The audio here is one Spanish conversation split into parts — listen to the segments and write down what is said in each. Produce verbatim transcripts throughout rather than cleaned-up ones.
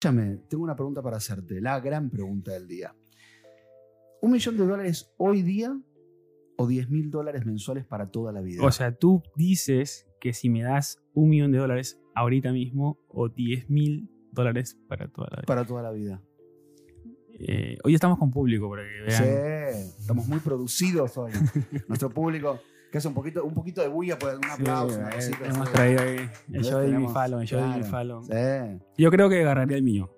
Escúchame, tengo una pregunta para hacerte, la gran pregunta del día. ¿Un millón de dólares hoy día o diez mil dólares mensuales para toda la vida? O sea, tú dices que si me das un millón de dólares ahorita mismo o diez mil dólares para toda la vida. Para toda la vida. Eh, hoy estamos con público para que vean. Sí, estamos muy producidos hoy. Nuestro público... Que hace un poquito, un poquito de bulla, pues un aplauso. Sí, es, cosita, hemos así. Traído ahí el show de mi Fallon, el show de mi Fallon. Sí. Yo creo que agarraría el mío.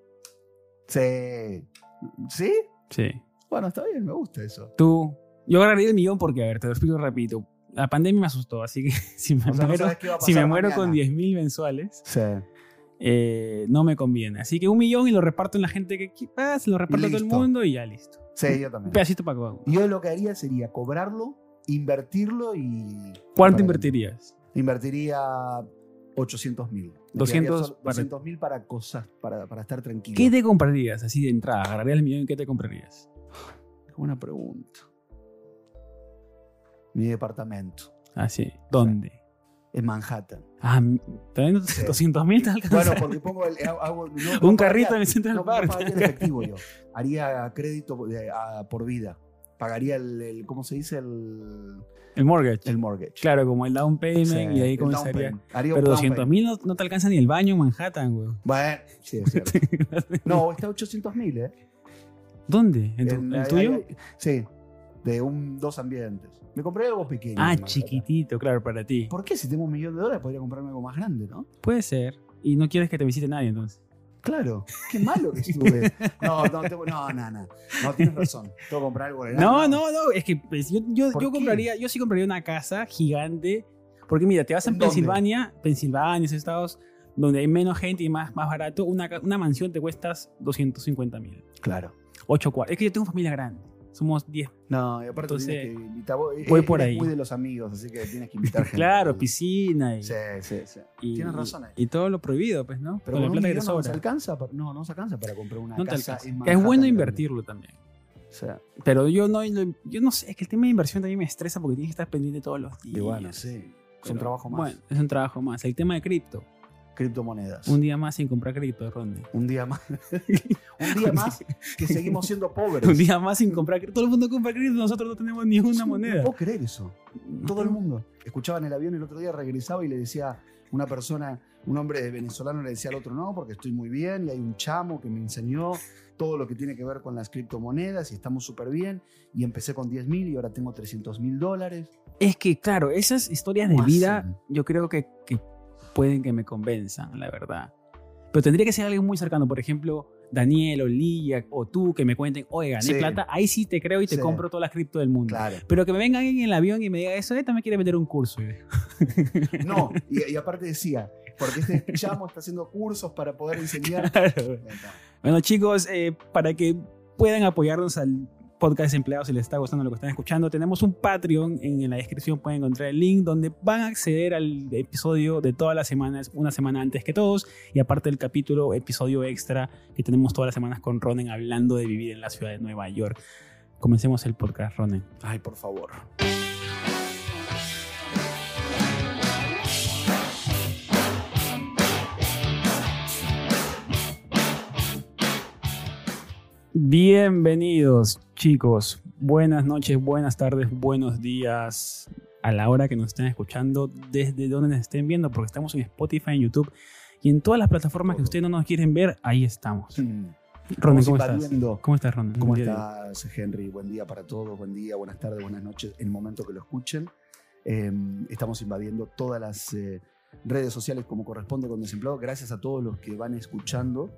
Sí. ¿Sí? Sí. Bueno, está bien, me gusta eso. Tú, yo agarraría el millón porque, a ver, te lo explico rapidito. La pandemia me asustó, así que si me o sea, muero, no si me muero con diez mil mensuales, sí. eh, no me conviene. Así que un millón y lo reparto en la gente que quizás, lo reparto listo. A todo el mundo y ya listo. Sí, yo también. Un pedacito para cobrar. Yo lo que haría sería cobrarlo, invertirlo y... ¿Cuánto invertirías? Invertiría ochocientos mil. doscientos mil para cosas, para, para estar tranquilo. ¿Qué te comprarías así de entrada? ¿Agarrarías el millón y qué te comprarías? Buena pregunta. Mi departamento. Ah, sí. ¿Dónde? En Manhattan. Ah, ¿también sí. doscientos mil te alcanza? Bueno, porque pongo el... Hago, no, no un carrito en el centro del parque. No, no pagaría el efectivo yo. Haría crédito de, a, por vida. Pagaría el, el, ¿cómo se dice? El, el mortgage. El mortgage. Claro, como el down payment sí, y ahí comenzaría. Pero doscientos mil no, no te alcanza ni el baño en Manhattan, güey. Bueno, sí, es cierto. No, está ochocientos mil, ¿eh? ¿Dónde? ¿En, tu, en, ¿en el tuyo? Ahí, ahí, sí, de un, dos ambientes. Me compré algo pequeño. Ah, chiquitito, claro, para ti. ¿Por qué? Si tengo un millón de dólares podría comprarme algo más grande, ¿no? Puede ser. Y no quieres que te visite nadie, entonces. Claro, qué malo que estuve. No, no, te, no, no, no, no tienes razón. Tengo que comprar algo. No, no, no, es que pues, yo, yo, yo compraría, yo sí compraría una casa gigante, porque mira, te vas a Pensilvania, Pensilvania, esos estados donde hay menos gente y más, más barato, una, una mansión te cuestas doscientos cincuenta mil. Claro. Ocho cuartos. Es que yo tengo familia grande. Somos diez. No, y aparte entonces, tienes que invitar. Voy por ahí. Muy de los amigos, así que tienes que invitar gente. Claro, piscina. Y, sí, sí, sí. Y, tienes razón ahí. Y todo lo prohibido, pues, ¿no? Pero con la plata que te sobra. No se alcanza para, no, no se alcanza para comprar una no casa. En Manhattan, es bueno invertirlo también. O sea, pero yo no, yo no sé, es que el tema de inversión también me estresa porque tienes que estar pendiente todos los días. Igual, bueno, sí. Es pero, un trabajo más. Bueno, es un trabajo más. El tema de cripto. Criptomonedas. Un día más sin comprar cripto, Ronde. Un día más. Un día más que seguimos siendo pobres. Un día más sin comprar cripto. Todo el mundo compra cripto, nosotros no tenemos ni una moneda. No puedo creer eso. Todo el mundo. Escuchaba en el avión el otro día, regresaba y le decía una persona, un hombre venezolano, le decía al otro, no, porque estoy muy bien y hay un chamo que me enseñó todo lo que tiene que ver con las criptomonedas y estamos súper bien. Y empecé con diez mil y ahora tengo trescientos mil dólares. Es que, claro, esas historias de vida, yo creo que... que pueden que me convenzan, la verdad. Pero tendría que ser alguien muy cercano. Por ejemplo, Daniel o Lilia o tú que me cuenten, oye, gané sí. plata. Ahí sí te creo y te sí. compro todas las cripto del mundo. Claro. Pero que me venga alguien en el avión y me diga, eso esta me quiere meter un curso. No, y, y aparte decía, porque este chamo está haciendo cursos para poder enseñar. Claro. Bueno, chicos, eh, para que puedan apoyarnos al Podcast Empleados, si les está gustando lo que están escuchando, tenemos un Patreon, en, en la descripción pueden encontrar el link donde van a acceder al episodio de todas las semanas, una semana antes que todos, y aparte del capítulo, episodio extra que tenemos todas las semanas con Ronen hablando de vivir en la ciudad de Nueva York. Comencemos el podcast, Ronen. Ay, por favor. Bienvenidos, chicos. Buenas noches, buenas tardes, buenos días a la hora que nos estén escuchando, desde donde nos estén viendo, porque estamos en Spotify, en YouTube y en todas las plataformas que ustedes no nos quieren ver, ahí estamos. Mm. Ronen, ¿cómo estás? Viendo. ¿Cómo estás, Ronen? ¿Cómo estás, Henry? Buen día para todos, buen día, buenas tardes, buenas noches, en el momento que lo escuchen. Eh, estamos invadiendo todas las eh, redes sociales como corresponde con Desempleado. Gracias a todos los que van escuchando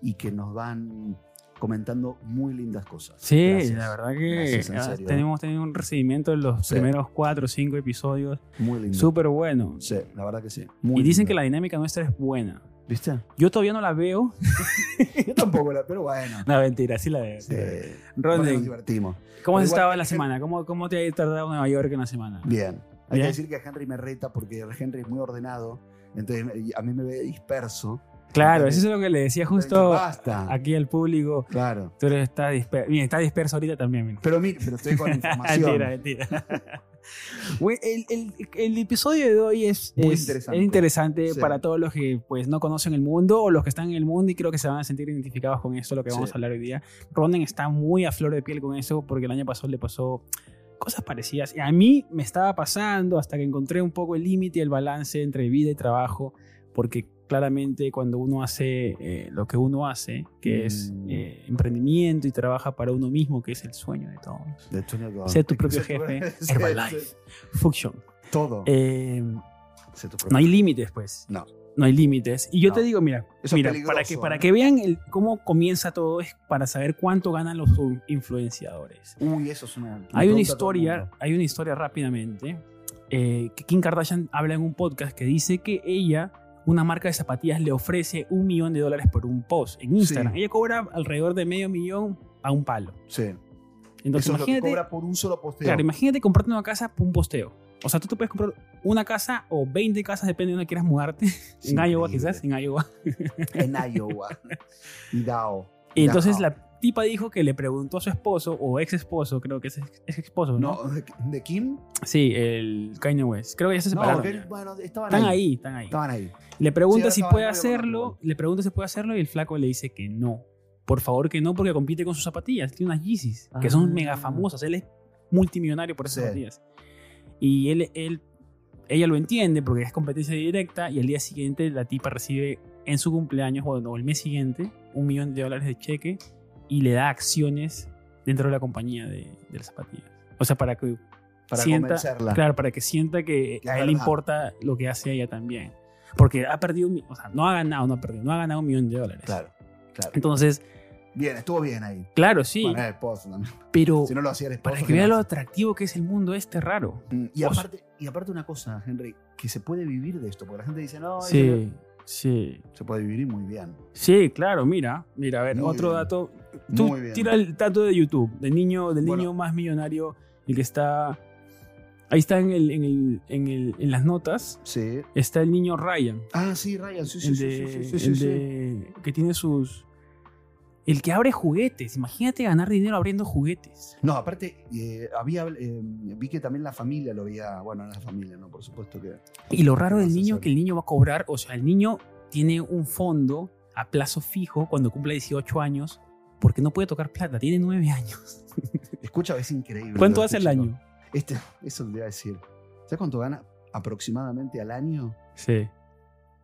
y que nos van... comentando muy lindas cosas. Sí, gracias. La verdad que gracias, tenemos tenido un recibimiento en los sí. primeros cuatro o cinco episodios. Muy lindo. Súper bueno. Sí, la verdad que sí. Muy y dicen lindo. Que la dinámica nuestra es buena. ¿Viste? Yo todavía no la veo. Yo tampoco la veo, pero bueno. No, mentira, sí la veo. Sí. Ronde, nos divertimos. ¿Cómo has estado en la semana? ¿Cómo, ¿Cómo te ha tardado Nueva York en la semana? Bien. Hay ¿Ya? que decir que Henry me reta porque Henry es muy ordenado. Entonces a mí me ve disperso. Claro, eso es lo que le decía justo Basta. Aquí al público. Claro. Tú eres, estás disperso. Mira, estás disperso ahorita también. Mira. Pero mira, pero estoy con información. Mentira, mentira. Bueno, el, el, el episodio de hoy es, Muy es interesante, es interesante sí. para todos los que pues, no conocen el mundo o los que están en el mundo, y creo que se van a sentir identificados con esto, lo que vamos sí. a hablar hoy día. Ronen está muy a flor de piel con eso porque el año pasado le pasó cosas parecidas. Y a mí me estaba pasando hasta que encontré un poco el límite y el balance entre vida y trabajo, porque claramente cuando uno hace eh, lo que uno hace, que mm. es eh, emprendimiento y trabaja para uno mismo, que es el sueño de todos. De hecho, no, ser tu propio jefe, Herbalife, Function. Todo. Eh, no hay límites, pues. No. No hay límites. Y yo no. te digo, mira, mira para, que, para que vean el, cómo comienza todo, es para saber cuánto ganan los influenciadores. Uy, eso es una... Hay una historia, hay una historia rápidamente, eh, que Kim Kardashian habla en un podcast que dice que ella... una marca de zapatillas le ofrece un millón de dólares por un post en Instagram. Sí. Ella cobra alrededor de medio millón a un palo. Sí. Entonces, Eso imagínate, es lo que cobra por un solo posteo. Claro, imagínate comprarte una casa por un posteo. O sea, tú te puedes comprar una casa o veinte casas, depende de dónde quieras mudarte. Sí, en Iowa, quizás, en Iowa. En Iowa. Idaho. Y entonces la tipa dijo que le preguntó a su esposo, o ex esposo, creo que es ex esposo, ¿no? No, ¿de Kim? Sí, el Kanye West. Creo que ya se separaron. No, él, bueno, estaban están ahí. ahí, están ahí. Estaban ahí. Le pregunta sí, si puede hacerlo, le pregunta si puede hacerlo y el flaco le dice que no. Por favor, que no, porque compite con sus zapatillas. Tiene unas Yeezys, ah, que son mega famosas. Él es multimillonario por esas sí. zapatillas. Y él, él, ella lo entiende porque es competencia directa, y al día siguiente la tipa recibe en su cumpleaños, o el mes siguiente, un millón de dólares de cheque, y le da acciones dentro de la compañía de, de las zapatillas. O sea, para que para sienta, convencerla. Claro, para que sienta que a él le importa lo que hace ella también. Porque ha perdido, o sea, no ha ganado, no ha perdido, no ha ganado un millón de dólares. Claro, claro. Entonces... Bien, estuvo bien ahí. Claro, sí. Bueno, el esposo también. Pero si no lo hacía el esposo, para que vea lo atractivo que es el mundo este raro. Y aparte, y aparte una cosa, Henry, que se puede vivir de esto, porque la gente dice, no... Sí, sí. Se puede vivir muy bien. Sí, claro, mira. Mira, a ver, muy otro bien. dato. Tú muy bien. Tira el dato de YouTube, del niño, del bueno. niño más millonario, el que está... Ahí está en, el, en, el, en, el, en las notas. Sí. Está el niño Ryan. Ah, sí, Ryan. Sí, sí, de, sí, sí, sí, el sí. de, que tiene sus... El que abre juguetes. Imagínate ganar dinero abriendo juguetes. No, aparte, eh, había, eh, vi que también la familia lo veía. Bueno, la familia, ¿no? Por supuesto que... Y lo raro del niño es que el niño va a cobrar... O sea, el niño tiene un fondo a plazo fijo cuando cumpla dieciocho años porque no puede tocar plata. Tiene nueve años. Escucha, es increíble. ¿Cuánto hace el año? Este, eso te voy a decir. ¿Sabes cuánto gana aproximadamente al año? Sí.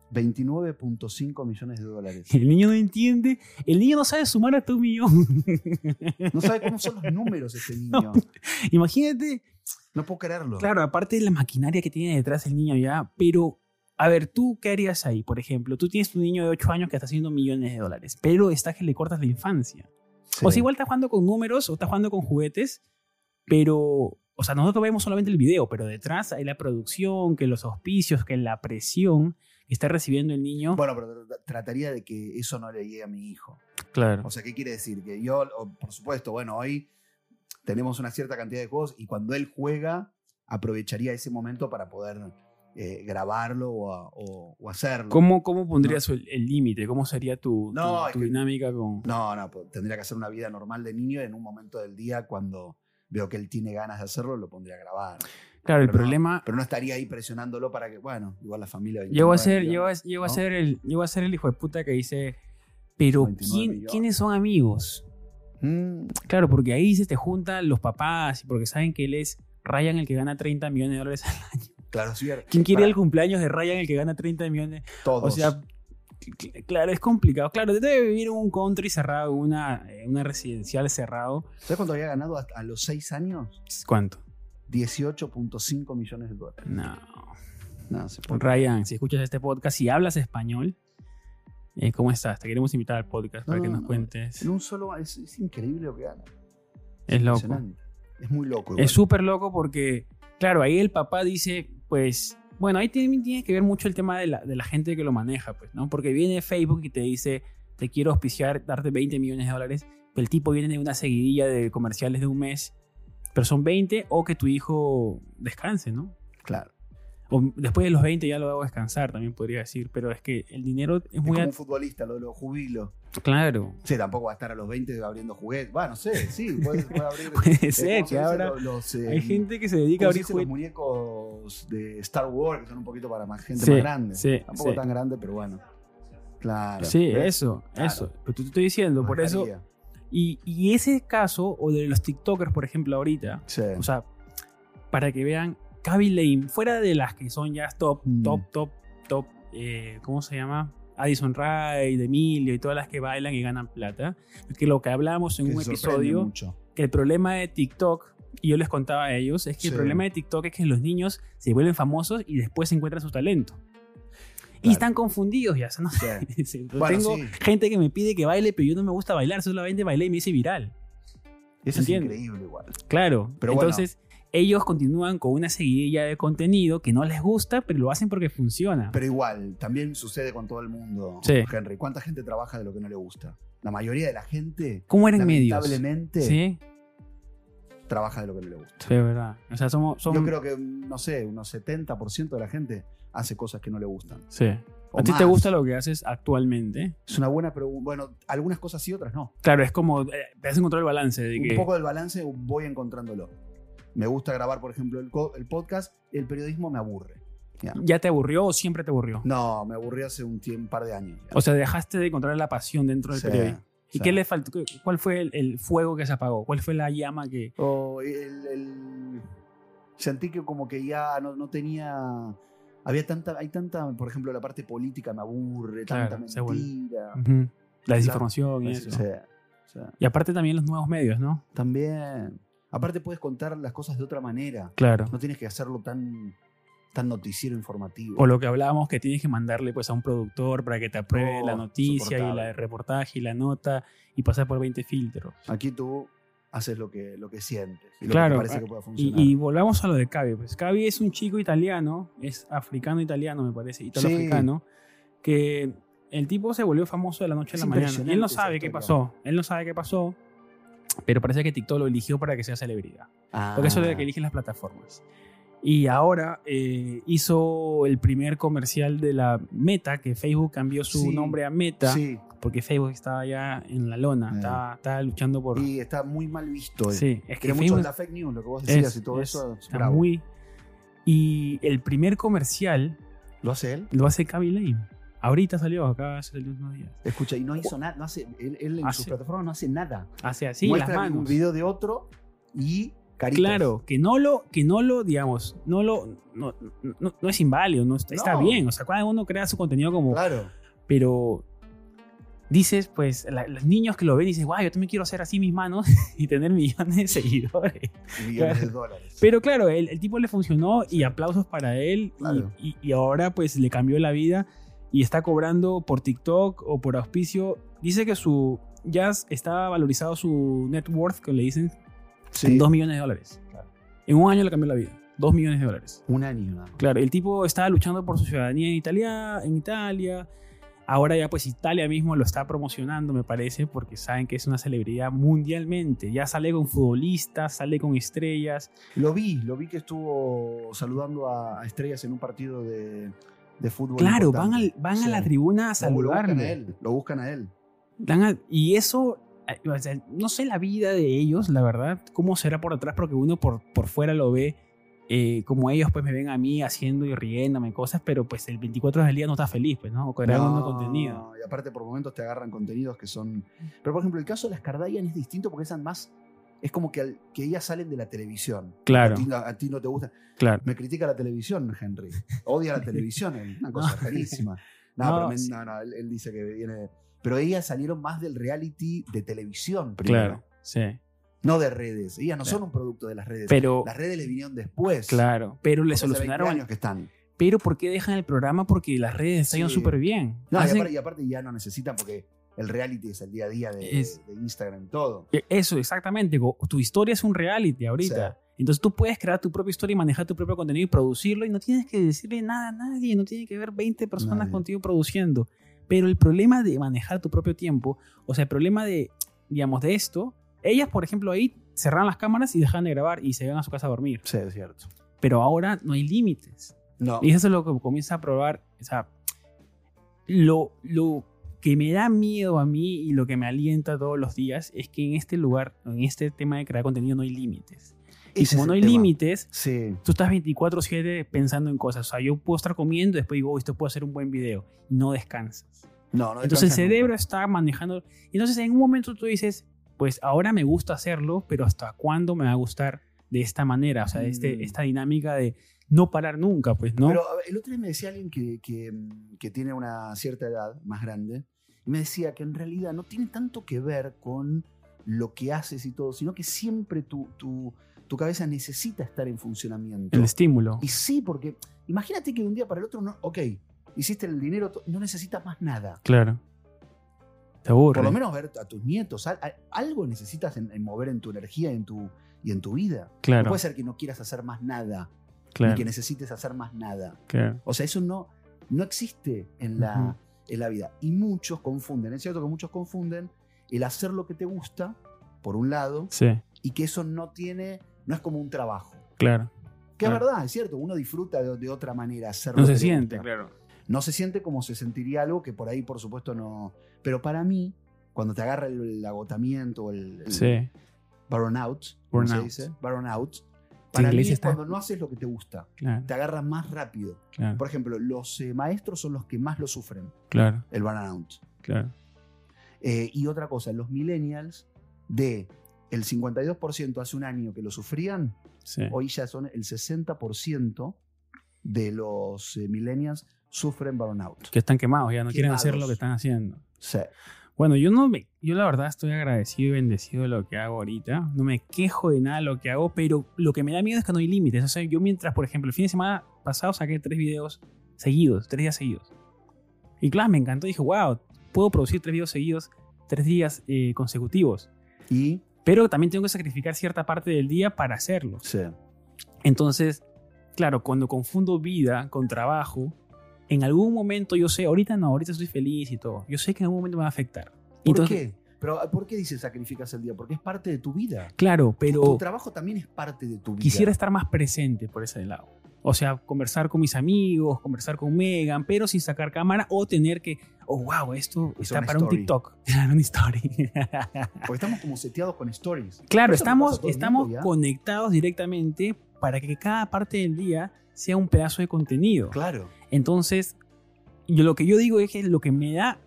veintinueve punto cinco millones de dólares. El niño no entiende. El niño no sabe sumar hasta un millón. No sabe cómo son los números ese niño. No, imagínate. No puedo creerlo. Claro, aparte de la maquinaria que tiene detrás el niño ya. Pero, a ver, ¿tú qué harías ahí? Por ejemplo, tú tienes un niño de ocho años que está haciendo millones de dólares, pero está que le cortas la infancia. Sí. O si igual estás jugando con números o estás jugando con juguetes, pero... O sea, nosotros vemos solamente el video, pero detrás hay la producción, que los auspicios, que la presión que está recibiendo el niño. Bueno, pero trataría de que eso no le llegue a mi hijo. Claro. O sea, ¿qué quiere decir? Que yo, por supuesto, bueno, hoy tenemos una cierta cantidad de juegos y cuando él juega, aprovecharía ese momento para poder eh, grabarlo o, a, o, o hacerlo. ¿Cómo, cómo pondrías no. el límite? ¿Cómo sería tu, no, tu, tu es que, dinámica con...? No, no, tendría que hacer una vida normal de niño en un momento del día cuando... Veo que él tiene ganas de hacerlo, lo pondría a grabar. Claro, el pero problema... No, pero no estaría ahí presionándolo para que, bueno, igual la familia... Llego a ser, millones, llego, ¿no? a ser el, llego a ser el hijo de puta que dice, pero ¿quién, ¿quiénes son amigos? Mm. Claro, porque ahí se te juntan los papás, porque saben que él es Ryan el que gana treinta millones de dólares al año. Claro, sí. ¿Quién quiere para... el cumpleaños de Ryan el que gana treinta millones? Todos. O sea, claro, es complicado. Claro, te debe vivir en un country cerrado, una, una residencial cerrado. ¿Sabes cuánto había ganado a, a los seis años? ¿Cuánto? dieciocho punto cinco millones de dólares. No. No se puede. Ryan, si escuchas este podcast y si hablas español, eh, ¿cómo estás? Te queremos invitar al podcast no, para no, que nos no. cuentes. En un solo... Es, es increíble lo que gana. Es, es loco. Es muy loco. Igual. Es súper loco porque, claro, ahí el papá dice, pues... Bueno, ahí tiene, tiene que ver mucho el tema de la, de la gente que lo maneja, pues, ¿no? Porque viene Facebook y te dice, te quiero auspiciar, darte veinte millones de dólares. El tipo viene de una seguidilla de comerciales de un mes, pero son veinte, o que tu hijo descanse, ¿no? Claro. O después de los veinte ya lo hago descansar, también podría decir, pero es que el dinero es, es muy... Es como at- un futbolista, lo de los jubilos. Claro. Sí, tampoco va a estar a los veinte abriendo juguetes. Bueno, no sé, sí, puede, puede abrir. Puede ser que ahora los, los, eh, hay gente que se dedica a abrir juguetes. Los muñecos de Star Wars, que son un poquito para más gente sí, más grande. Sí, tampoco sí. tan grande, pero bueno. Claro. Sí, ¿ves? eso, claro. eso. Pero te estoy diciendo, no por estaría. eso. Y, y ese caso, o de los TikTokers, por ejemplo, ahorita, sí. o sea, para que vean, Khaby Lame, fuera de las que son ya top, mm. top, top, top, eh, ¿cómo se llama? Addison Rae, Emilio y todas las que bailan y ganan plata, que lo que hablamos en que un episodio, mucho. que el problema de TikTok, y yo les contaba a ellos, es que sí. el problema de TikTok es que los niños se vuelven famosos y después se encuentran su talento. Claro. Y están confundidos ya. No sé. Sí. bueno, tengo sí. gente que me pide que baile, pero yo no me gusta bailar, solamente bailé y me hice viral. Eso ¿Entiendes? es increíble igual. Claro, pero entonces... Bueno. Ellos continúan con una seguidilla de contenido que no les gusta, pero lo hacen porque funciona. Pero igual, también sucede con todo el mundo, sí. Henry. ¿Cuánta gente trabaja de lo que no le gusta? La mayoría de la gente, ¿Cómo eran lamentablemente, medios? ¿Sí? trabaja de lo que no le gusta. Sí, es verdad. O sea, somos, somos... Yo creo que, no sé, unos setenta por ciento de la gente hace cosas que no le gustan. Sí. O ¿A ti más. te gusta lo que haces actualmente? Es una buena pregunta. Bueno, algunas cosas sí, otras no. Claro, es como, eh, te has encontrado el balance. De que... Un poco del balance voy encontrándolo. Me gusta grabar, por ejemplo, el, el podcast. El periodismo me aburre. ¿Ya? ¿Ya te aburrió o siempre te aburrió? No, me aburrí hace un, un par de años. Ya. O sea, dejaste de encontrar la pasión dentro del sí, periodismo. ¿Y sí. qué le faltó? ¿Cuál fue el, el fuego que se apagó? ¿Cuál fue la llama que...? Oh, el, el... Sentí que como que ya no, no tenía... Había tanta... Hay tanta... Por ejemplo, la parte política me aburre. Claro, tanta mentira. Uh-huh. La desinformación. La, y, eso. Sí, sí. y aparte también los nuevos medios, ¿no? También... Aparte puedes contar las cosas de otra manera. Claro. No tienes que hacerlo tan, tan noticiero informativo. O lo que hablábamos, que tienes que mandarle pues, a un productor para que te apruebe oh, la noticia soportable. y la reportaje y la nota y pasar por veinte filtros. Aquí tú haces lo que, lo que sientes y claro, lo que te parece que pueda funcionar. Y, y volvamos a lo de Khaby. Pues Khaby es un chico italiano, es africano-italiano me parece, italo-africano, sí. que el tipo se volvió famoso de la noche es a la mañana. Y él no sabe qué pasó. Él no sabe qué pasó. Pero parece que TikTok lo eligió para que sea celebridad. Ah. Porque eso es lo que eligen las plataformas. Y ahora eh, hizo el primer comercial de la Meta, que Facebook cambió su sí, nombre a Meta, sí. porque Facebook estaba ya en la lona, eh. estaba, estaba luchando por... Y está muy mal visto. Eh. Sí, es que, que mucho es la fake news, lo que vos decías es, y todo es, eso. Es bravo. Muy... Y el primer comercial... ¿Lo hace él? Lo hace Khaby Lame. Ahorita salió acá hace los mismos días. Escucha, y no hizo nada. No hace, él, él en hace, su plataforma no hace nada. Hace así, Muestra las manos. un video de otro y caritas. Claro, que no lo, que no lo digamos, no lo, no, no, no es inválido, no está, no. está bien. O sea, cada uno crea su contenido como... Claro. Pero dices, pues, la, los niños que lo ven y dicen, guau, wow, yo también quiero hacer así mis manos y tener millones de seguidores. Millones claro. de dólares. Pero claro, el, el tipo le funcionó sí. y aplausos para él. Claro. Y, y, y ahora, pues, le cambió la vida. Y está cobrando por TikTok o por auspicio. Dice que su ya está valorizado su net worth, que le dicen, sí. en dos millones de dólares. Claro. En un año le cambió la vida. dos millones de dólares. Un año. Nada más. Claro, el tipo estaba luchando por su ciudadanía en Italia, en Italia. Ahora ya pues Italia mismo lo está promocionando, me parece, porque saben que es una celebridad mundialmente. Ya sale con futbolistas, sale con estrellas. Lo vi, lo vi que estuvo saludando a estrellas en un partido de... de fútbol. Claro, van, al, van sí. a la tribuna a saludarlo. Lo buscan a él. Lo buscan a él. Dan a, y eso, o sea, no sé la vida de ellos, la verdad, cómo será por atrás, porque uno por, por fuera lo ve, eh, como ellos pues me ven a mí haciendo y riéndome cosas, pero pues el veinticuatro del día no está feliz, pues, ¿no? O creando no, contenido. Y aparte por momentos te agarran contenidos que son... Pero por ejemplo, el caso de las Kardashian es distinto porque esas más... Es como que, al, que ellas salen de la televisión. Claro. A ti, a ti no te gusta. Claro. Me critica la televisión, Henry. Odia la televisión. Es una cosa rarísima. No, no, pero me, sí. no, no él, él dice que viene... Pero ellas salieron más del reality de televisión primero. Claro, sí. No de redes. Ellas no claro. son un producto de las redes. Pero, las redes les vinieron después. Claro, pero les solucionaron... Hace veinte años que están. Pero ¿por qué dejan el programa? Porque las redes están sí. súper bien. No, Hacen... y, aparte, y aparte ya no necesitan porque... El reality es el día a día de, es, de Instagram, todo. Eso, exactamente. Tu historia es un reality ahorita. Sí. Entonces tú puedes crear tu propia historia y manejar tu propio contenido y producirlo y no tienes que decirle nada a nadie. No tiene que haber veinte personas nadie. contigo produciendo. Pero el problema de manejar tu propio tiempo, o sea, el problema de, digamos, de esto, ellas, por ejemplo, ahí cerraron las cámaras y dejaban de grabar y se iban a su casa a dormir. Sí, es cierto. Pero ahora no hay límites. No. Y eso es lo que comienza a probar. O sea, lo... lo que me da miedo a mí y lo que me alienta todos los días es que en este lugar, en este tema de crear contenido, no hay límites. Y como no hay límites, sí, tú estás veinticuatro siete pensando en cosas. O sea, yo puedo estar comiendo y después digo, oh, esto puede ser un buen video. No descansas. No, no entonces el cerebro nunca está manejando. Entonces en un momento tú dices, pues ahora me gusta hacerlo, pero ¿hasta cuándo me va a gustar de esta manera? O sea, mm. este, esta dinámica de no parar nunca, pues, ¿no? Pero ver, el otro día me decía alguien que, que, que tiene una cierta edad más grande, y me decía que en realidad no tiene tanto que ver con lo que haces y todo, sino que siempre tu, tu, tu cabeza necesita estar en funcionamiento. El estímulo. Y sí, porque imagínate que de un día para el otro, no, ok, hiciste el dinero, no necesitas más nada. Claro. Te aburre. Por lo menos ver a tus nietos. Algo necesitas en, en mover en tu energía en tu, y en tu vida. Claro. No puede ser que no quieras hacer más nada. Claro. Ni que necesites hacer más nada. Claro. O sea, eso no, no existe en la, uh-huh. en la vida. Y muchos confunden. Es cierto que muchos confunden el hacer lo que te gusta, por un lado, sí, y que eso no tiene, no es como un trabajo. Claro. Que claro, es verdad, es cierto. Uno disfruta de, de otra manera hacer lo que te gusta. No se siente, claro. No se siente como se sentiría algo que por ahí, por supuesto, no... Pero para mí, cuando te agarra el, el agotamiento, el, el sí. burnout, ¿cómo se dice? Burnout. Para mí es cuando no haces lo que te gusta. Claro. Te agarra más rápido. Claro. Por ejemplo, los eh, maestros son los que más lo sufren. Claro. El burnout. Claro. Eh, y otra cosa, los millennials, de el cincuenta y dos por ciento hace un año que lo sufrían, sí, hoy ya son el sesenta por ciento de los eh, millennials sufren burnout. Que están quemados, ya no quemados. Quieren hacer lo que están haciendo. Sí. Bueno, yo no me, yo la verdad estoy agradecido y bendecido de lo que hago ahorita. No me quejo de nada de lo que hago, pero lo que me da miedo es que no hay límites. O sea, yo mientras, por ejemplo, el fin de semana pasado saqué tres videos seguidos, tres días seguidos. Y claro, me encantó. Dije, wow, puedo producir tres videos seguidos, tres días eh, consecutivos. Y pero también tengo que sacrificar cierta parte del día para hacerlo. Sí. Entonces, claro, cuando confundo vida con trabajo, en algún momento yo sé, ahorita no, ahorita estoy feliz y todo. Yo sé que en algún momento me va a afectar. ¿Por Entonces, qué? Pero, ¿por qué dices sacrificas el día? Porque es parte de tu vida. Claro, pero... Tu, tu trabajo también es parte de tu vida. Quisiera estar más presente por ese lado. O sea, conversar con mis amigos, conversar con Megan, pero sin sacar cámara o tener que... Oh, wow, esto es está para story. Un TikTok. Una story. Porque estamos como seteados con stories. Claro, estamos, estamos tiempo, conectados directamente para que cada parte del día sea un pedazo de contenido. Claro. Entonces, yo, lo que yo digo es que lo que me da,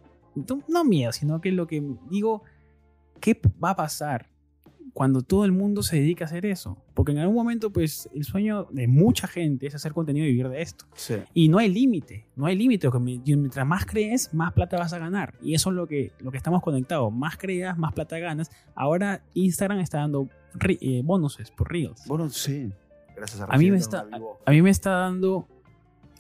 no miedo, sino que lo que digo, ¿qué va a pasar cuando todo el mundo se dedica a hacer eso? Porque en algún momento, pues, el sueño de mucha gente es hacer contenido y vivir de esto. Sí. Y no hay límite, no hay límite. Mientras más crees, más plata vas a ganar. Y eso es lo que, lo que estamos conectados. Más creas, más plata ganas. Ahora Instagram está dando eh, bonuses por Reels. Bonos, sí. Gracias a, a, mí me está, a, a mí me está dando,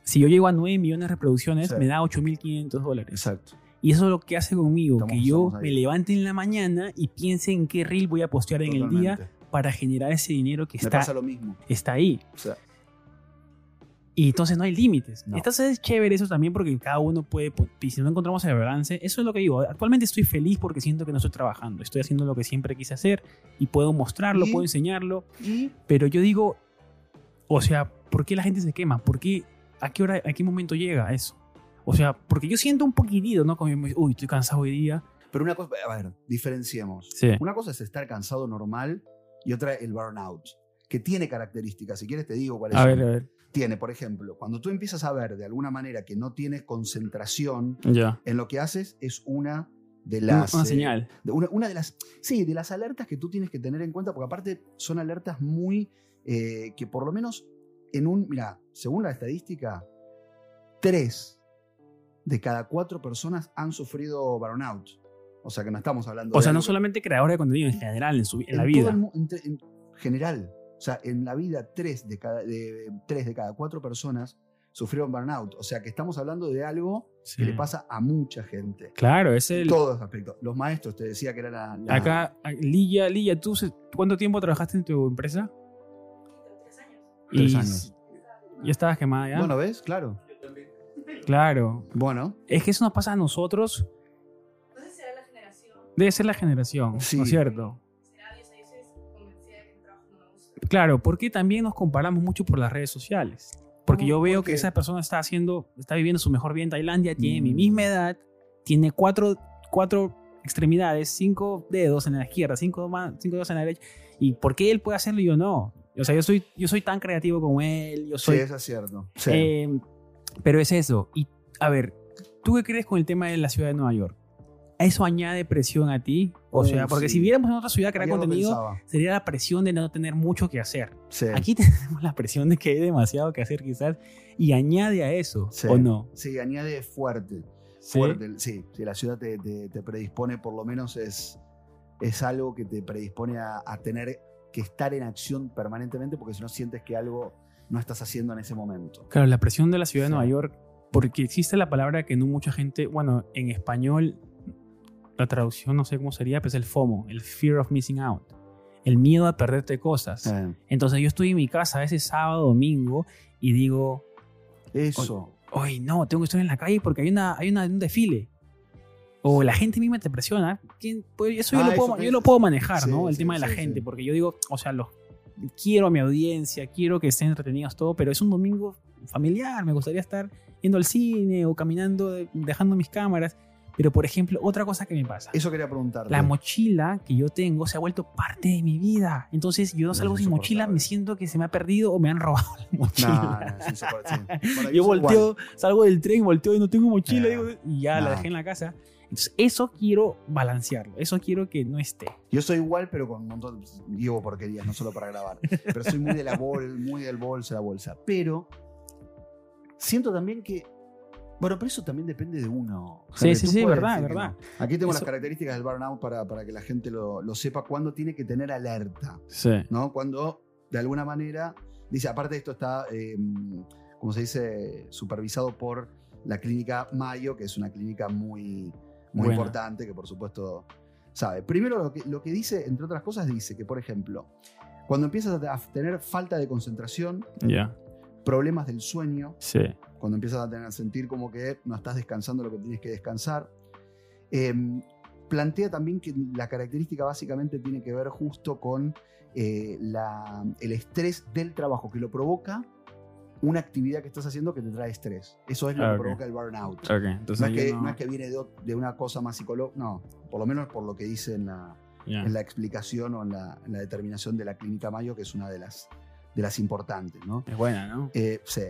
si yo llego a nueve millones de reproducciones, sí, me da ocho mil quinientos dólares. Exacto. Y eso es lo que hace conmigo, estamos, que yo me levante en la mañana y piense en qué reel voy a postear totalmente en el día para generar ese dinero que me está, pasa lo mismo, está ahí. O sea, y entonces no hay límites. No. Entonces es chévere eso también porque cada uno puede, y si no encontramos el balance, eso es lo que digo. Actualmente estoy feliz porque siento que no estoy trabajando, estoy haciendo lo que siempre quise hacer y puedo mostrarlo, ¿y? Puedo enseñarlo, ¿y? Pero yo digo... O sea, ¿por qué la gente se quema? ¿Por qué? ¿A qué hora, a qué momento llega eso? O sea, porque yo siento un poquitito, ¿no? Como, uy, estoy cansado hoy día. Pero una cosa, a ver, diferenciemos. Sí. Una cosa es estar cansado normal y otra el burnout, que tiene características. Si quieres te digo cuáles son. A ver, a ver. Tiene, por ejemplo, cuando tú empiezas a ver de alguna manera que no tienes concentración ya en lo que haces, es una de las... Una, una eh, señal. De una, una de las... Sí, de las alertas que tú tienes que tener en cuenta, porque aparte son alertas muy... Eh, que por lo menos en un, mira, según la estadística, tres de cada cuatro personas han sufrido burnout. O sea que no estamos hablando. O sea, no que... solamente creadores de contenido, en general, en, su, en, en la vida. El, en, en general, o sea, en la vida tres de cada de, tres de cada cuatro personas sufrieron burnout. O sea que estamos hablando de algo sí. que le pasa a mucha gente. Claro, es el... Todos los aspectos. Los maestros, te decía que era la... la... Acá, Lilia, Lilia, ¿tú cuánto tiempo trabajaste en tu empresa? Tres y años. ¿Ya estabas quemada ya? Bueno, ¿ves? Claro. Yo también. Claro. Bueno. Es que eso nos pasa a nosotros. Entonces será la generación. Debe ser la generación, sí, ¿no es cierto? Será diez años convencida de que el trabajo no me gusta. Claro, porque también nos comparamos mucho por las redes sociales. Porque yo veo ¿por qué? Que esa persona está haciendo, está viviendo su mejor vida en Tailandia, tiene mm. mi misma edad, tiene cuatro, cuatro extremidades, cinco dedos en la izquierda, cinco, cinco dedos en la derecha. ¿Y por qué él puede hacerlo y yo no? O sea, yo soy, yo soy tan creativo como él. Yo soy, sí, eso es cierto. Sí. Eh, pero es eso. Y a ver, ¿tú qué crees con el tema de la ciudad de Nueva York? ¿Eso añade presión a ti? O sea, sí, porque si viéramos en otra ciudad crear contenido, sería la presión de no tener mucho que hacer. Sí. Aquí tenemos la presión de que hay demasiado que hacer quizás, y añade a eso, sí. ¿O no? Sí, añade fuerte. ¿Sí? Fuerte. Sí, si la ciudad te, te, te predispone, por lo menos es, es algo que te predispone a, a tener que estar en acción permanentemente, porque si no sientes que algo no estás haciendo en ese momento. Claro, la presión de la ciudad, sí, de Nueva York, porque existe la palabra que no mucha gente, bueno, en español... La traducción no sé cómo sería, pero es el FOMO, el Fear of Missing Out, el miedo a perderte cosas. Eh. Entonces yo estoy en mi casa ese sábado, domingo, y digo... Eso. Oye, no, tengo que estar en la calle porque hay, una, hay una, un desfile. O la gente misma te presiona. Pues eso yo, ah, lo, puedo, eso, yo lo puedo manejar, sí, ¿no? El sí, tema de la sí, gente, sí. Porque yo digo, o sea, los, quiero a mi audiencia, quiero que estén entretenidos todo, pero es un domingo familiar, me gustaría estar yendo al cine o caminando, dejando mis cámaras. Pero, por ejemplo, otra cosa que me pasa. Eso quería preguntarte. La mochila que yo tengo se ha vuelto parte de mi vida. Entonces, yo no salgo no, sin mochila, me siento que se me ha perdido o me han robado la mochila. No, no, sí, sí. Yo volteo, igual. Salgo del tren, volteo y no tengo mochila. Eh, digo, y ya no. La dejé en la casa. Entonces, eso quiero balancearlo. Eso quiero que no esté. Yo soy igual, pero con un montón de... Llevo porquerías, no solo para grabar. Pero soy muy de la bol, muy del bolso, la bolsa. Pero siento también que... Bueno, pero eso también depende de uno. O sea, sí, sí, sí, verdad, verdad. No. Aquí tengo eso. Las características del burnout para, para que la gente lo, lo sepa, cuando tiene que tener alerta. Sí. ¿No? Cuando, de alguna manera, dice, aparte esto está, eh, como se dice, supervisado por la clínica Mayo, que es una clínica muy, muy importante, que por supuesto sabe. Primero, lo que, lo que dice, entre otras cosas, dice que, por ejemplo, cuando empiezas a tener falta de concentración, yeah. problemas del sueño, sí. Cuando empiezas a, tener, a sentir como que no estás descansando lo que tienes que descansar. Eh, plantea también que la característica básicamente tiene que ver justo con eh, la, el estrés del trabajo, que lo provoca una actividad que estás haciendo que te trae estrés. Eso es lo ah, que okay. provoca el burnout. Okay. Entonces, no, es que, no... no es que viene de, de una cosa más psicológica, no, por lo menos por lo que dice en la, yeah. en la explicación o en la, en la determinación de la clínica Mayo, que es una de las, de las importantes, ¿no? Es buena, ¿no? Eh, sí.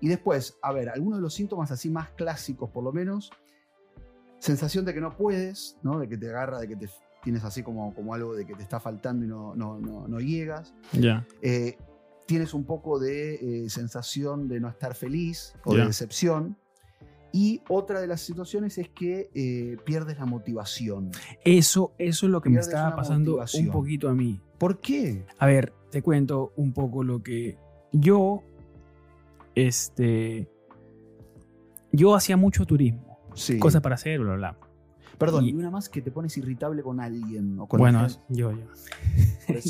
Y después, a ver, algunos de los síntomas así más clásicos, por lo menos, sensación de que no puedes, ¿no? De que te agarra, de que te tienes así como, como algo de que te está faltando y no, no, no, no llegas. Yeah. Eh, tienes un poco de eh, sensación de no estar feliz o yeah. de decepción. Y otra de las situaciones es que eh, pierdes la motivación. Eso, eso es lo que pierdes me estaba pasando motivación. Un poquito a mí. ¿Por qué? A ver, te cuento un poco lo que yo... Este, yo hacía mucho turismo, sí. cosas para hacer, bla, bla. Perdón, y, y una más que te pones irritable con alguien. O con bueno, alguien. yo, yo.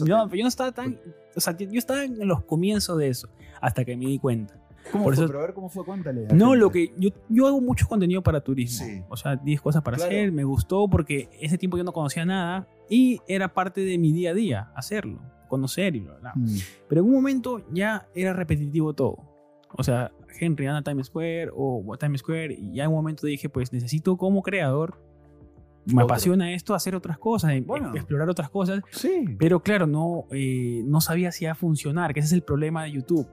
No, pero yo no estaba tan, o sea, yo estaba en los comienzos de eso, hasta que me di cuenta. ¿Cómo Por fue? Eso, pero a ver cómo fue, cuéntale. No, lo que, yo, yo hago mucho contenido para turismo, sí. o sea, diez cosas para claro. hacer, me gustó porque ese tiempo yo no conocía nada y era parte de mi día a día hacerlo, conocer y bla, bla. Mm. Pero en un momento ya era repetitivo todo. O sea, Henry anda a Times Square o oh, Times Square, y ya en un momento dije, pues necesito como creador, me Otro. apasiona esto, hacer otras cosas, bueno, explorar otras cosas. Sí. Pero claro, no, eh, no sabía si iba a funcionar, que ese es el problema de YouTube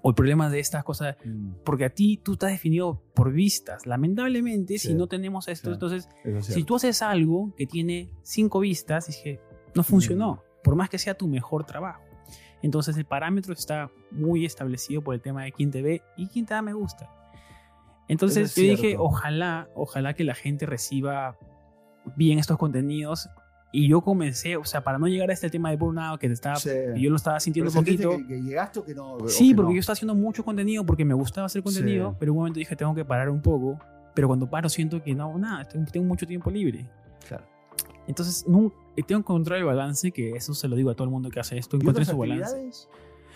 o el problema de estas cosas, mm. porque a ti tú estás definido por vistas. Lamentablemente, sí. si no tenemos esto, sí. entonces, es si tú haces algo que tiene cinco vistas, dije, no funcionó, mm. por más que sea tu mejor trabajo. Entonces el parámetro está muy establecido por el tema de quién te ve y quién te da me gusta. Entonces yo dije, ojalá, ojalá que la gente reciba bien estos contenidos. Y yo comencé, o sea, para no llegar a este tema de burnout que te estaba, sí. yo lo estaba sintiendo un poquito. Que, que llegaste o que no? O sí, que porque no. yo estaba haciendo mucho contenido porque me gustaba hacer contenido, sí. pero en un momento dije, tengo que parar un poco. Pero cuando paro siento que no hago nada, tengo mucho tiempo libre. Claro. Entonces, no, tengo que encontrar el balance, que eso se lo digo a todo el mundo que hace esto, encuentren su balance.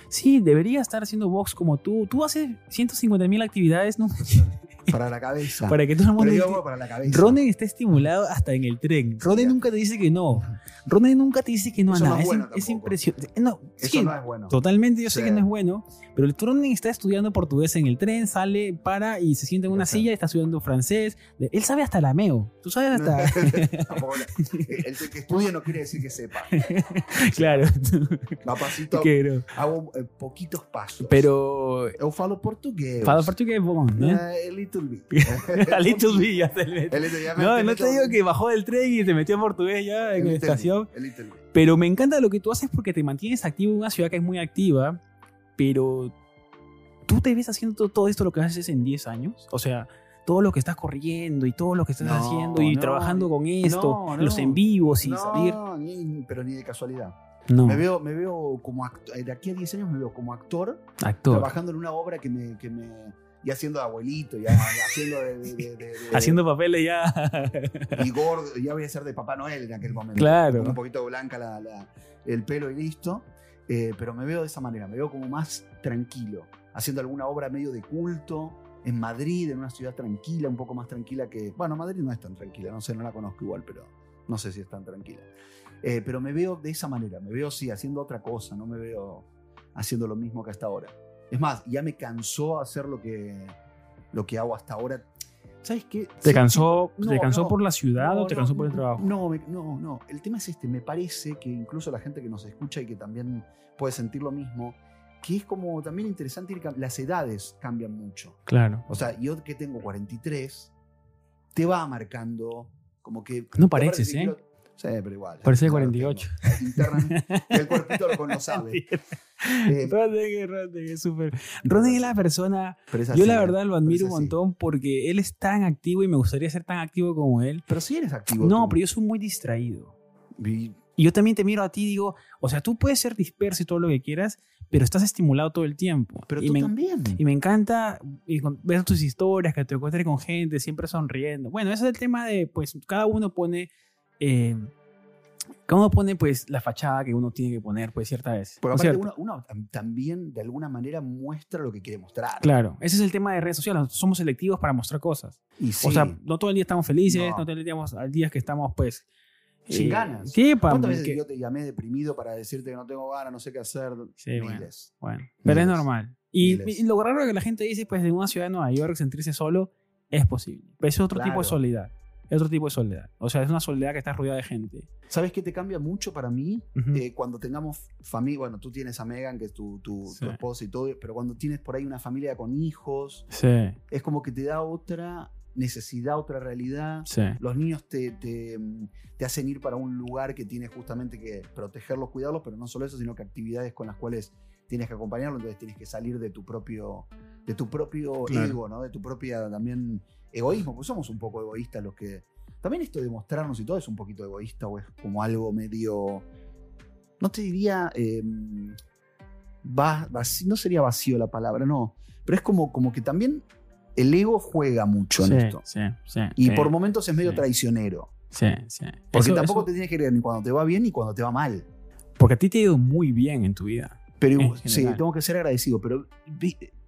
Sí, debería estar haciendo box como tú. Tú haces ciento cincuenta mil actividades, ¿no? Para la cabeza. Para que todo el mundo. Digo, para la cabeza. Ronen está estimulado hasta en el tren. Ronen nunca te dice que no. Ronen nunca te dice que no a nada. Eso no es bueno tampoco. Es impresionante. No, eso sí, no es bueno. Totalmente, yo sé sí. que no es bueno. Pero el Ronen está estudiando portugués en el tren, sale, para y se sienta en una sí. silla, está estudiando francés. Él sabe hasta arameo. Tú sabes hasta. El que estudia no quiere decir que sepa. Claro. Va pasito. Claro. Hago eh, poquitos pasos. Pero. Eu falo portugués. Falo portugués, bom, ¿no? Eh, a Little B, ya se le... No, no te digo que bajó del tren y te metió en portugués ya en la estación. Pero me encanta lo que tú haces porque te mantienes activo en una ciudad que es muy activa. Pero tú te ves haciendo todo esto, lo que haces en diez años. O sea, todo lo que estás corriendo y todo lo que estás no, haciendo y no, trabajando con esto, no, no, los en vivos y no, salir. No, ni, pero ni de casualidad. No. Me veo, me veo como actor. De aquí a diez años me veo como actor, actor. Trabajando en una obra que me... Que me y haciendo de abuelito, ya haciendo de, de, de, de, de haciendo papeles ya. Y gordo, ya voy a ser de Papá Noel en aquel momento. Claro. Con un poquito blanca la, la, el pelo y listo. Eh, pero me veo de esa manera, me veo como más tranquilo, haciendo alguna obra medio de culto en Madrid, en una ciudad tranquila, un poco más tranquila que... Bueno, Madrid no es tan tranquila, no sé, no la conozco igual, pero no sé si es tan tranquila. Eh, pero me veo de esa manera, me veo sí, haciendo otra cosa, no me veo haciendo lo mismo que hasta ahora. Es más, ya me cansó hacer lo que, lo que hago hasta ahora. ¿Sabes qué? ¿Te sí, cansó, no, ¿te cansó no, por la ciudad no, o te no, cansó no, por el trabajo? No, me, no, no. El tema es este. Me parece que incluso la gente que nos escucha y que también puede sentir lo mismo, que es como también interesante ir cambiando. Las edades cambian mucho. Claro. O sea, yo que tengo cuarenta y tres, te va marcando como que... No pareces, ¿eh? Sí, pero igual. Parece cuarenta y ocho. El cuerpito lo no sabe. eh, Ronen, Ronen es súper. Ronen es la persona. Es yo la verdad lo admiro un montón porque él es tan activo y me gustaría ser tan activo como él. Pero sí eres activo. No, tú. Pero yo soy muy distraído. Y... y yo también te miro a ti y digo, o sea, tú puedes ser disperso y todo lo que quieras, pero estás estimulado todo el tiempo. Pero y tú me, también. Y me encanta ver tus historias, que te encuentres con gente, siempre sonriendo. Bueno, ese es el tema de, pues, cada uno pone... Eh, cada uno pone pues la fachada que uno tiene que poner pues cierta vez. Pero aparte uno, uno también de alguna manera muestra lo que quiere mostrar. Claro, ese es el tema de redes sociales. Nosotros somos selectivos para mostrar cosas. Y sí. O sea, no todo el día estamos felices, no, no todo el día estamos al día que estamos pues sin eh, ganas. ¿Qué? ¿Cuántas veces que... yo te llamé deprimido para decirte que no tengo ganas, no sé qué hacer? Sí, miles. Bueno, bueno. Pero miles. Es normal. Y, y lo raro que la gente dice pues en una ciudad de Nueva York sentirse solo es posible. Pero es otro claro. tipo de soledad. Es otro tipo de soledad. O sea, es una soledad que está rodeada de gente. ¿Sabes qué te cambia mucho para mí? Uh-huh. Eh, cuando tengamos familia... Bueno, tú tienes a Megan, que es tu, tu, sí. tu esposa y todo. Pero cuando tienes por ahí una familia con hijos... Sí. Es como que te da otra necesidad, otra realidad. Sí. Los niños te, te, te hacen ir para un lugar que tienes justamente que protegerlos, cuidarlos. Pero no solo eso, sino que actividades con las cuales tienes que acompañarlos. Entonces tienes que salir de tu propio, de tu propio claro. ego, ¿no? De tu propia también... egoísmo, porque somos un poco egoístas los que... También esto de mostrarnos y todo es un poquito egoísta o es como algo medio... No te diría... Eh, va, va, no sería vacío la palabra, no. Pero es como, como que también el ego juega mucho sí, en esto. Sí, sí, y sí, por momentos es medio sí, traicionero. Sí, sí. Porque eso, tampoco eso... te tienes que creer ni cuando te va bien ni cuando te va mal. Porque a ti te ha ido muy bien en tu vida. Pero sí, tengo que ser agradecido. Pero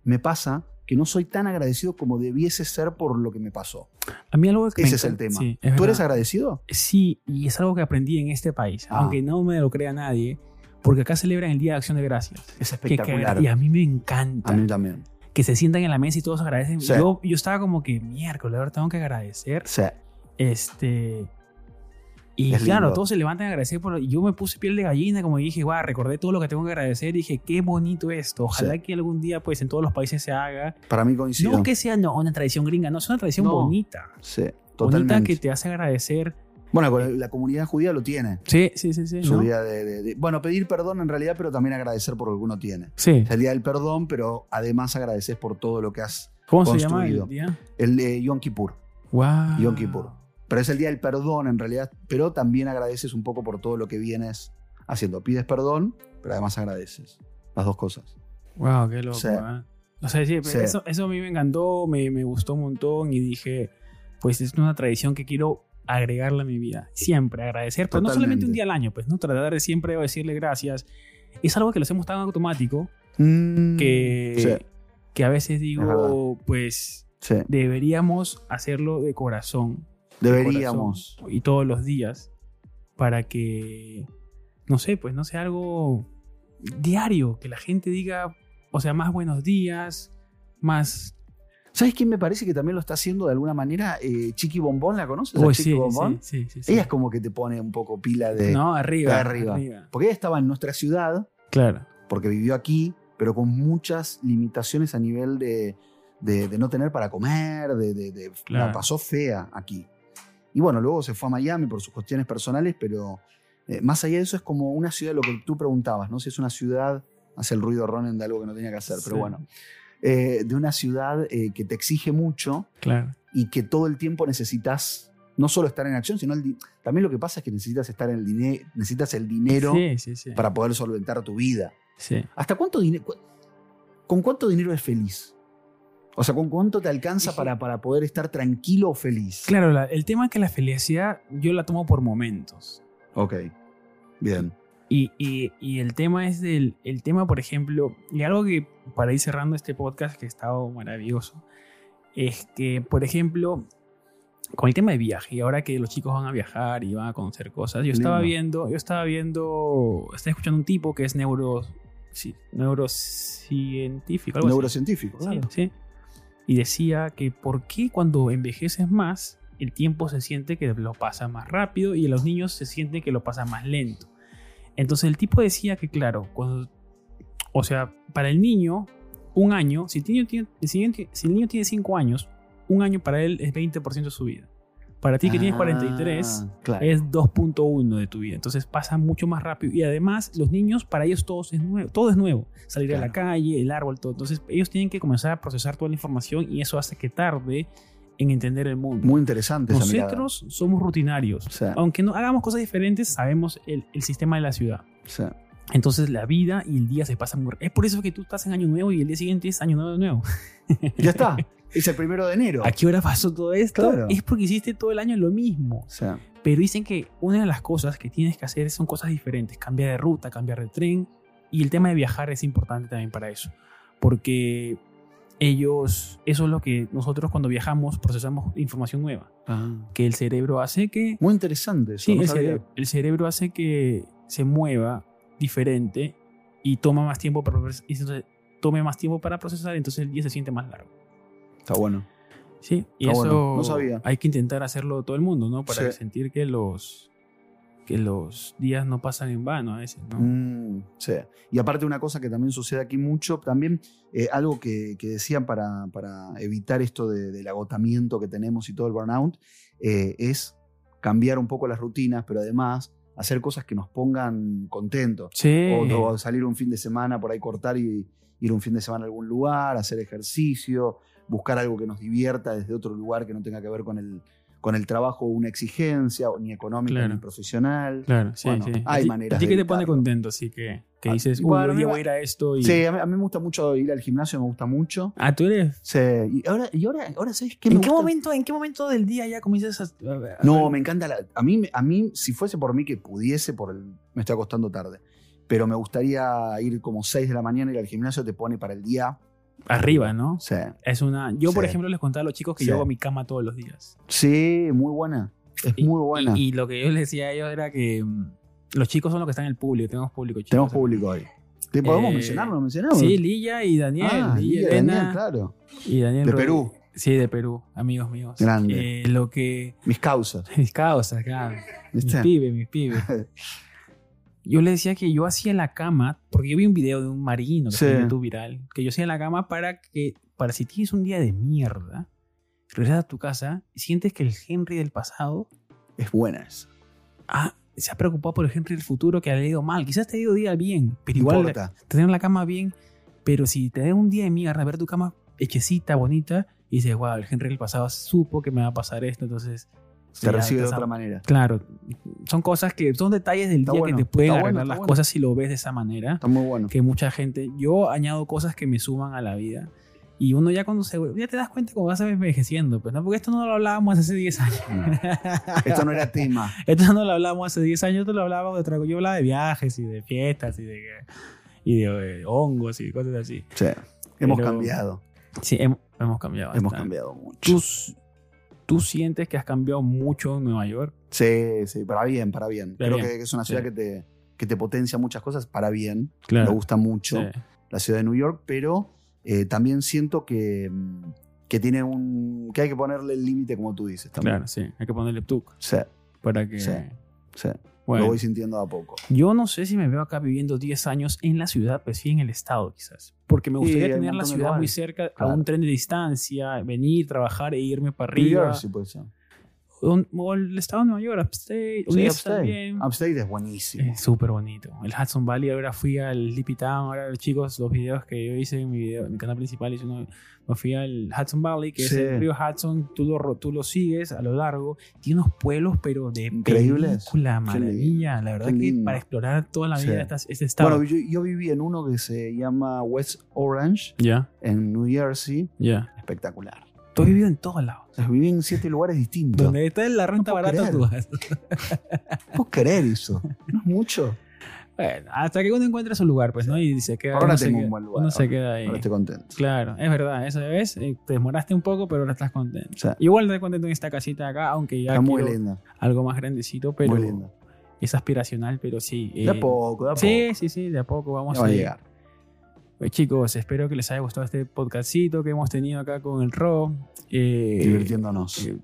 me pasa... que no soy tan agradecido como debiese ser por lo que me pasó. A mí algo que ese me es el tema. Sí, es ¿Tú verdad. Eres agradecido? Sí, y es algo que aprendí en este país, ah. aunque no me lo crea nadie, porque acá celebran el Día de Acción de Gracias. Es espectacular. Que, que, y a mí me encanta. A mí también. Que se sientan en la mesa y todos agradecen. Sí. Yo, yo estaba como que, miércoles, ahora tengo que agradecer. Sí. Este... Y es claro, lindo. Todos se levantan a agradecer por... Yo me puse piel de gallina, como dije, guau, recordé todo lo que tengo que agradecer. Dije, qué bonito esto. Ojalá sí. que algún día, pues, en todos los países se haga. Para mí coincido. No que sea no, una tradición gringa, no, es una tradición no. bonita. Sí, totalmente. Bonita que te hace agradecer. Bueno, eh, la comunidad judía lo tiene. Sí, sí, sí. sí Su ¿no? día de, de, de... Bueno, pedir perdón en realidad, pero también agradecer por lo que uno tiene. Sí. Es el día del perdón, pero además agradeces por todo lo que has ¿Cómo construido. ¿Cómo se llama el día? El eh, Yom Kippur. Wow. Yom Kippur. Pero es el día del perdón en realidad, pero también agradeces un poco por todo lo que vienes haciendo. Pides perdón, pero además agradeces. Las dos cosas. Wow, qué loco, sí. ¿eh? O sea, sí, sí. Eso, eso a mí me encantó, me, me gustó un montón y dije, pues es una tradición que quiero agregarla a mi vida. Siempre agradecer, pero Totalmente. No solamente un día al año, pues no tratar de siempre decirle gracias. Es algo que lo hacemos tan automático mm, que, sí. que a veces digo, pues... Sí. Deberíamos hacerlo de corazón. Deberíamos. De corazón, y todos los días. Para que, no sé, pues no sea algo diario. Que la gente diga, o sea, más buenos días, más... ¿Sabes quién me parece que también lo está haciendo de alguna manera? Eh, Chiky Bombom, ¿la conoces? Oh, Chiky sí, Bombom. Sí, sí, sí, sí. Ella es como que te pone un poco pila de... No, arriba, de arriba. arriba. Porque ella estaba en nuestra ciudad. Claro. Porque vivió aquí, pero con muchas limitaciones a nivel de, de, de no tener para comer, de, de, de claro. La pasó fea aquí. Y bueno, luego se fue a Miami por sus cuestiones personales, pero eh, más allá de eso es como una ciudad, lo que tú preguntabas, ¿no? Si es una ciudad, hace el ruido Ronen de algo que no tenía que hacer, sí. Pero bueno... Eh, de una ciudad eh, que te exige mucho, claro. Y que todo el tiempo necesitas no solo estar en acción, sino el di- también lo que pasa es que necesitas estar en el dinero, necesitas el dinero sí, sí, sí. para poder solventar tu vida. Sí. ¿Hasta cuánto dinero? Cu- ¿Con cuánto dinero eres feliz? O sea, ¿con cuánto te alcanza sí. para, para poder estar tranquilo o feliz? Claro, la, el tema es que la felicidad yo la tomo por momentos. Ok, bien. Y, y, y el tema es del... El tema, por ejemplo... Y algo que, para ir cerrando este podcast, que ha estado maravilloso, es que, por ejemplo, con el tema de viaje, y ahora que los chicos van a viajar y van a conocer cosas, yo Lindo. estaba viendo... Yo estaba viendo... Estaba escuchando un tipo que es neuro... Sí, neurocientífico. Algo neurocientífico, así. Claro. Sí, sí. Y decía que por qué cuando envejeces más, el tiempo se siente que lo pasa más rápido y a los niños se siente que lo pasa más lento. Entonces el tipo decía que, claro, cuando, o sea, para el niño, un año, si el niño tiene, si el niño tiene cinco años, un año para él es veinte por ciento de su vida. Para ti que ah, tienes cuarenta y tres, claro. Es dos punto uno de tu vida. Entonces pasa mucho más rápido. Y además, los niños, para ellos todo es nuevo. Todo es nuevo. Salir claro. a la calle, el árbol, todo. Entonces ellos tienen que comenzar a procesar toda la información y eso hace que tarde en entender el mundo. Muy interesante. Nosotros esa somos rutinarios. Sí. Aunque no hagamos cosas diferentes, sabemos el, el sistema de la ciudad. Sí. Entonces la vida y el día se pasan muy... Es por eso que tú estás en Año Nuevo y el día siguiente es Año Nuevo de nuevo. Ya está. Es el primero de enero. ¿A qué hora pasó todo esto? Claro. Es porque hiciste todo el año lo mismo. Sí. Pero dicen que una de las cosas que tienes que hacer son cosas diferentes. Cambiar de ruta, cambiar de tren. Y el tema de viajar es importante también para eso. Porque... Ellos, eso es lo que nosotros cuando viajamos procesamos información nueva. Ah. Que el cerebro hace que... Muy interesante. Eso, sí, no el, cerebro, el cerebro hace que se mueva diferente y toma más tiempo para, y se, tome más tiempo para procesar, entonces el día se siente más largo. Está bueno. Sí, y Está eso bueno. No sabía. Hay que intentar hacerlo todo el mundo, ¿no? Para sí. sentir que los, que los días no pasan en vano a veces, ¿no? Mm, sí. Y aparte una cosa que también sucede aquí mucho, también eh, algo que, que decían para, para evitar esto de, del agotamiento que tenemos y todo el burnout, eh, es cambiar un poco las rutinas, pero además hacer cosas que nos pongan contentos. Sí. O, o salir un fin de semana, por ahí cortar y ir un fin de semana a algún lugar, hacer ejercicio, buscar algo que nos divierta desde otro lugar que no tenga que ver con el... con el trabajo una exigencia, ni económica, claro. ni profesional. Claro, sí, bueno, sí. Hay maneras de... Así que te pone contento, así que, que dices, uy, bueno, yo voy a ir a esto. Y... Sí, a mí, a mí me gusta mucho ir al gimnasio, me gusta mucho. Ah, ¿tú eres? Sí. Y ahora, y ahora, ahora ¿sabes qué me ¿En gusta? Qué momento, ¿En qué momento del día ya comienzas a...? a, a no, a me encanta la... A mí, a mí, si fuese por mí que pudiese, por el, me estoy acostando tarde, pero me gustaría ir como seis de la mañana y ir al gimnasio te pone para el día... Arriba, ¿no? Sí. Es una... Yo, sí. por ejemplo, les contaba a los chicos que sí. yo hago mi cama todos los días. Sí, muy buena. Es y, muy buena. Y, y lo que yo les decía a ellos era que los chicos son los que están en el público. Tenemos público, chicos. Tenemos público hoy. ¿Te podemos eh, mencionar? ¿No mencionamos? Sí, Lilia y Daniel. Ah, Lilia y Elena, Daniel, claro. Y Daniel de Roy. Perú. Sí, de Perú. Amigos míos. Grande. Eh, lo que... Mis causas. Mis causas, claro. ¿Viste? Mis pibes, mis pibes. Yo le decía que yo hacía la cama, porque yo vi un video de un marino que sí. fue en YouTube viral, que yo hacía la cama para que, para si tienes un día de mierda, regresas a tu casa y sientes que el Henry del pasado... Es buena esa. Ah, se ha preocupado por el Henry del futuro que ha leído mal. Quizás te ha ido día bien, pero igual importa. Tener la cama bien, pero si te da un día de mierda, ver tu cama hechecita, bonita, y dices, wow, el Henry del pasado supo que me va a pasar esto, entonces... Se recibe de otra manera. Claro. Son cosas que... Son detalles del está día bueno, que te pueden arreglar bueno, las bueno. cosas si lo ves de esa manera. Está muy bueno. Que mucha gente... Yo añado cosas que me suman a la vida. Y uno ya cuando se... Ya te das cuenta cómo vas a envejeciendo. Pues, ¿no? Porque esto no lo hablábamos hace diez años. No. Esto no era tema. Esto no lo hablábamos hace diez años. Esto lo hablábamos de otra cosa. Yo hablaba de viajes y de fiestas y de, y de, de hongos y cosas así. Sí. Hemos Pero, cambiado. Sí, hem, hemos cambiado bastante. Hemos cambiado mucho. ¿Tú, ¿Tú sientes que has cambiado mucho en Nueva York? Sí, sí, para bien, para bien. Para Creo bien. que es una ciudad sí. que, te, que te potencia muchas cosas para bien. Claro. Me gusta mucho sí. la ciudad de New York, pero eh, también siento que... Que tiene un. Que hay que ponerle el límite, como tú dices también. Claro, sí. Hay que ponerle tuc. Sí. Para que. Sí. Sí. Bueno, lo voy sintiendo a poco. Yo no sé si me veo acá viviendo diez años en la ciudad, pues sí en el estado, quizás. Porque me gustaría sí, tener la ciudad muy cerca, claro. a un tren de distancia, venir, trabajar e irme para arriba. New York, sí, puede ser. O el estado de Nueva York, Upstate. Sí, Upstate. Upstate es buenísimo. Es súper bonito. El Hudson Valley, ahora fui al Sleepy Town. Ahora, chicos, los videos que yo hice en mi, video, en mi canal principal, yo no, me fui al Hudson Valley, que sí. es el río Hudson. Tú lo, tú lo sigues a lo largo. Tiene unos pueblos, pero de increíbles. Película, maravilla. La verdad que para explorar toda la vida sí. estás, este estado. Bueno, yo, yo viví en uno que se llama West Orange, yeah. en New Jersey. Yeah. Espectacular. Tú has vivido en todos lados. O sea, viví en siete lugares distintos. Donde está la renta no barata, tú vas. No puedo creer eso. No es mucho. Bueno, hasta que uno encuentra su lugar, pues, sí. ¿no? Y se queda. Ahora tengo queda, un buen lugar. Uno ahora, se queda ahí. Ahora estoy contento. Claro, es verdad. Esa vez te demoraste un poco, pero ahora estás contento. Sí. Igual estás contento en esta casita de acá, aunque ya. Está muy linda. Algo más grandecito, pero. Muy linda. Es aspiracional, pero sí. Eh, de a poco, de a poco. Sí, sí, sí, de a poco vamos a llegar. Pues chicos, espero que les haya gustado este podcastito que hemos tenido acá con el Ro. Eh, Divirtiéndonos. Eh,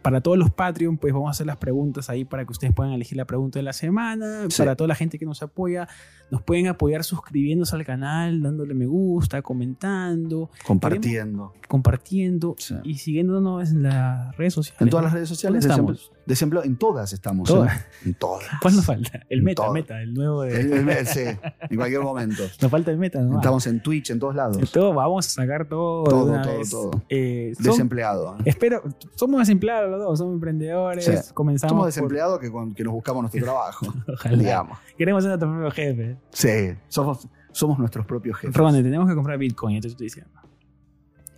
para todos los Patreon, pues vamos a hacer las preguntas ahí para que ustedes puedan elegir la pregunta de la semana. Sí. Para toda la gente que nos apoya, nos pueden apoyar suscribiéndose al canal, dándole me gusta, comentando. Compartiendo. Queremos, compartiendo sí. y siguiéndonos en las redes sociales. En todas las redes sociales. Estamos? Desempleado, en todas estamos. ¿Todas? En, en todas. ¿Cuál nos falta? El en Meta, todas. Meta, el nuevo de... El, el, el, sí, en cualquier momento. Nos falta el Meta, ¿no? Estamos en Twitch, en todos lados. En todo, vamos a sacar todo. Todo, una todo, vez. todo. Eh, son, desempleado. Espero, somos desempleados los dos, somos emprendedores. Sí. Comenzamos somos desempleados por... que, con, que nos buscamos nuestro trabajo. Ojalá. Digamos. Queremos ser nuestros propios jefes. Sí, somos, somos nuestros propios jefes. Ron, tenemos que comprar Bitcoin, entonces estoy diciendo.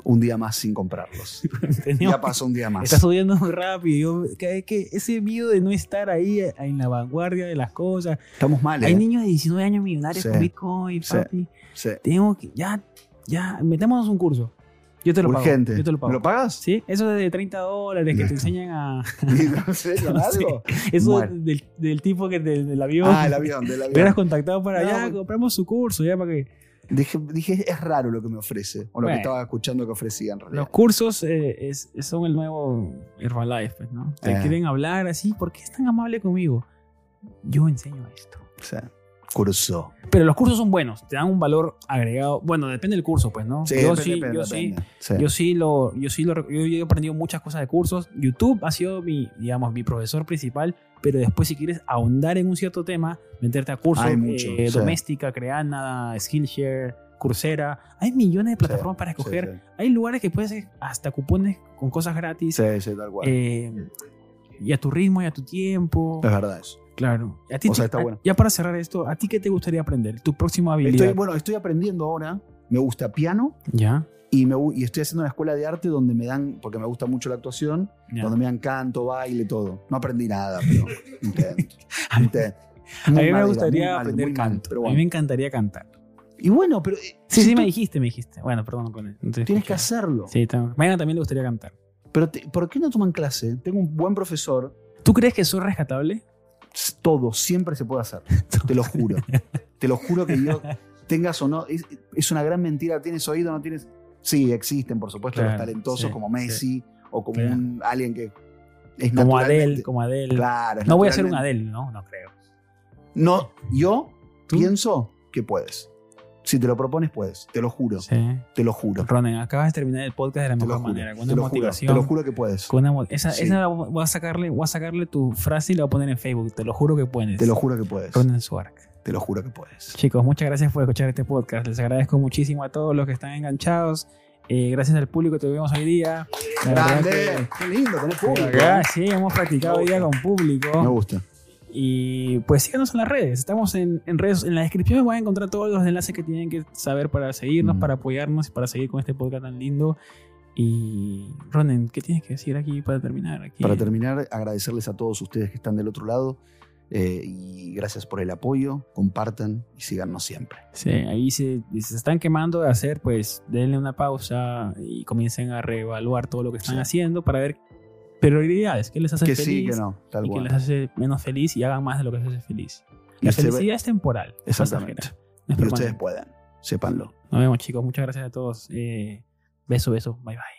Un día más sin comprarlos. Ya pasó un día más. Está subiendo muy rápido. Yo, que, que ese miedo de no estar ahí en la vanguardia de las cosas. Estamos mal, ¿eh? Hay niños de diecinueve años millonarios sí. con Bitcoin, papi. Sí. Sí. Tenemos que... Ya, ya, metámonos un curso. Yo te lo Urgente. pago. Yo te lo pago. ¿Me lo pagas? Sí. Eso de treinta dólares que te enseñan a... ¿En serio? no algo? Sé. Eso del, del tipo que del, del avión. Ah, el avión, del avión. Te hubieras contactado para no, allá, compramos su curso, ya para que... Dije, dije, es raro lo que me ofrece, o lo bueno, que estaba escuchando que ofrecían. Los cursos eh, es, son el nuevo Herbalife, pues, ¿no? Te eh. quieren hablar así, ¿por qué es tan amable conmigo? Yo enseño esto. O sea, curso. Pero los cursos son buenos, te dan un valor agregado. Bueno, depende del curso, pues, ¿no? Sí, yo, depende, sí, depende, yo, depende. Sí, sí. yo sí, lo, yo sí, lo, yo he aprendido muchas cosas de cursos. YouTube ha sido mi, digamos, mi profesor principal. Pero después, si quieres ahondar en un cierto tema, meterte a cursos eh, sí. Doméstica, Creana, Skillshare, Coursera. Hay millones de plataformas sí, para escoger. Sí, sí. Hay lugares que puedes hacer hasta cupones con cosas gratis. Sí, sí, tal cual. Eh, y a tu ritmo y a tu tiempo. Es verdad eso. Claro. A ti, o sea, está a, bueno. Ya para cerrar esto, ¿a ti qué te gustaría aprender? Tu próxima habilidad. Estoy, bueno, estoy aprendiendo ahora. Me gusta piano. Ya. Y, me, y estoy haciendo una escuela de arte donde me dan, porque me gusta mucho la actuación, yeah. donde me dan canto, baile, todo. No aprendí nada, pero intento. intento. A mí me gustaría mal, aprender canto. Mal, bueno. A mí me encantaría cantar. Y bueno, pero... Sí, si sí, tú, me dijiste, me dijiste. Bueno, perdón. No tienes escuchado. Que hacerlo. Sí, tengo, Megan también le gustaría cantar. Pero te, ¿por qué no toman clase? Tengo un buen profesor. ¿Tú crees que soy rescatable? Todo, siempre se puede hacer. Te lo juro. Te lo juro que yo, tengas o no, es, es una gran mentira. Tienes oído, no tienes... Sí, existen, por supuesto, claro, los talentosos sí, como Messi sí, o como claro. un, alguien que es como Adele, como Adele. Claro, no voy a ser un Adele, ¿no? No creo. No, yo ¿Tú? pienso que puedes. Si te lo propones, puedes. Te lo juro. Sí. Te lo juro. Ronen, acabas de terminar el podcast de la mejor manera. Con una motivación. Te lo juro que puedes. Con una, esa, sí. esa voy a sacarle, voy a sacarle tu frase y la voy a poner en Facebook. Te lo juro que puedes. Te lo juro que puedes. Ronen Suárez. Te lo juro que puedes. Chicos, muchas gracias por escuchar este podcast. Les agradezco muchísimo a todos los que están enganchados. Eh, gracias al público que tuvimos hoy día. La ¡Grande! Que, ¡Qué lindo tener público! Acá, sí, hemos practicado hoy día con público. Me gusta. Y pues síganos en las redes. Estamos en, en redes. En la descripción van a encontrar todos los enlaces que tienen que saber para seguirnos, mm. para apoyarnos y para seguir con este podcast tan lindo. Y Ronen, ¿qué tienes que decir aquí para terminar? Aquí? Para terminar, agradecerles a todos ustedes que están del otro lado. Eh, y gracias por el apoyo, compartan y síganos siempre. Sí, ahí se, se están quemando de hacer, pues denle una pausa y comiencen a reevaluar todo lo que están sí. haciendo para ver prioridades, qué les hace que feliz sí, que no, tal y cual. Qué les hace menos feliz y hagan más de lo que les hace feliz. La y felicidad es temporal. Exactamente. No es y ustedes puedan, sépanlo. Nos vemos, chicos, muchas gracias a todos. Eh, beso, beso, bye bye.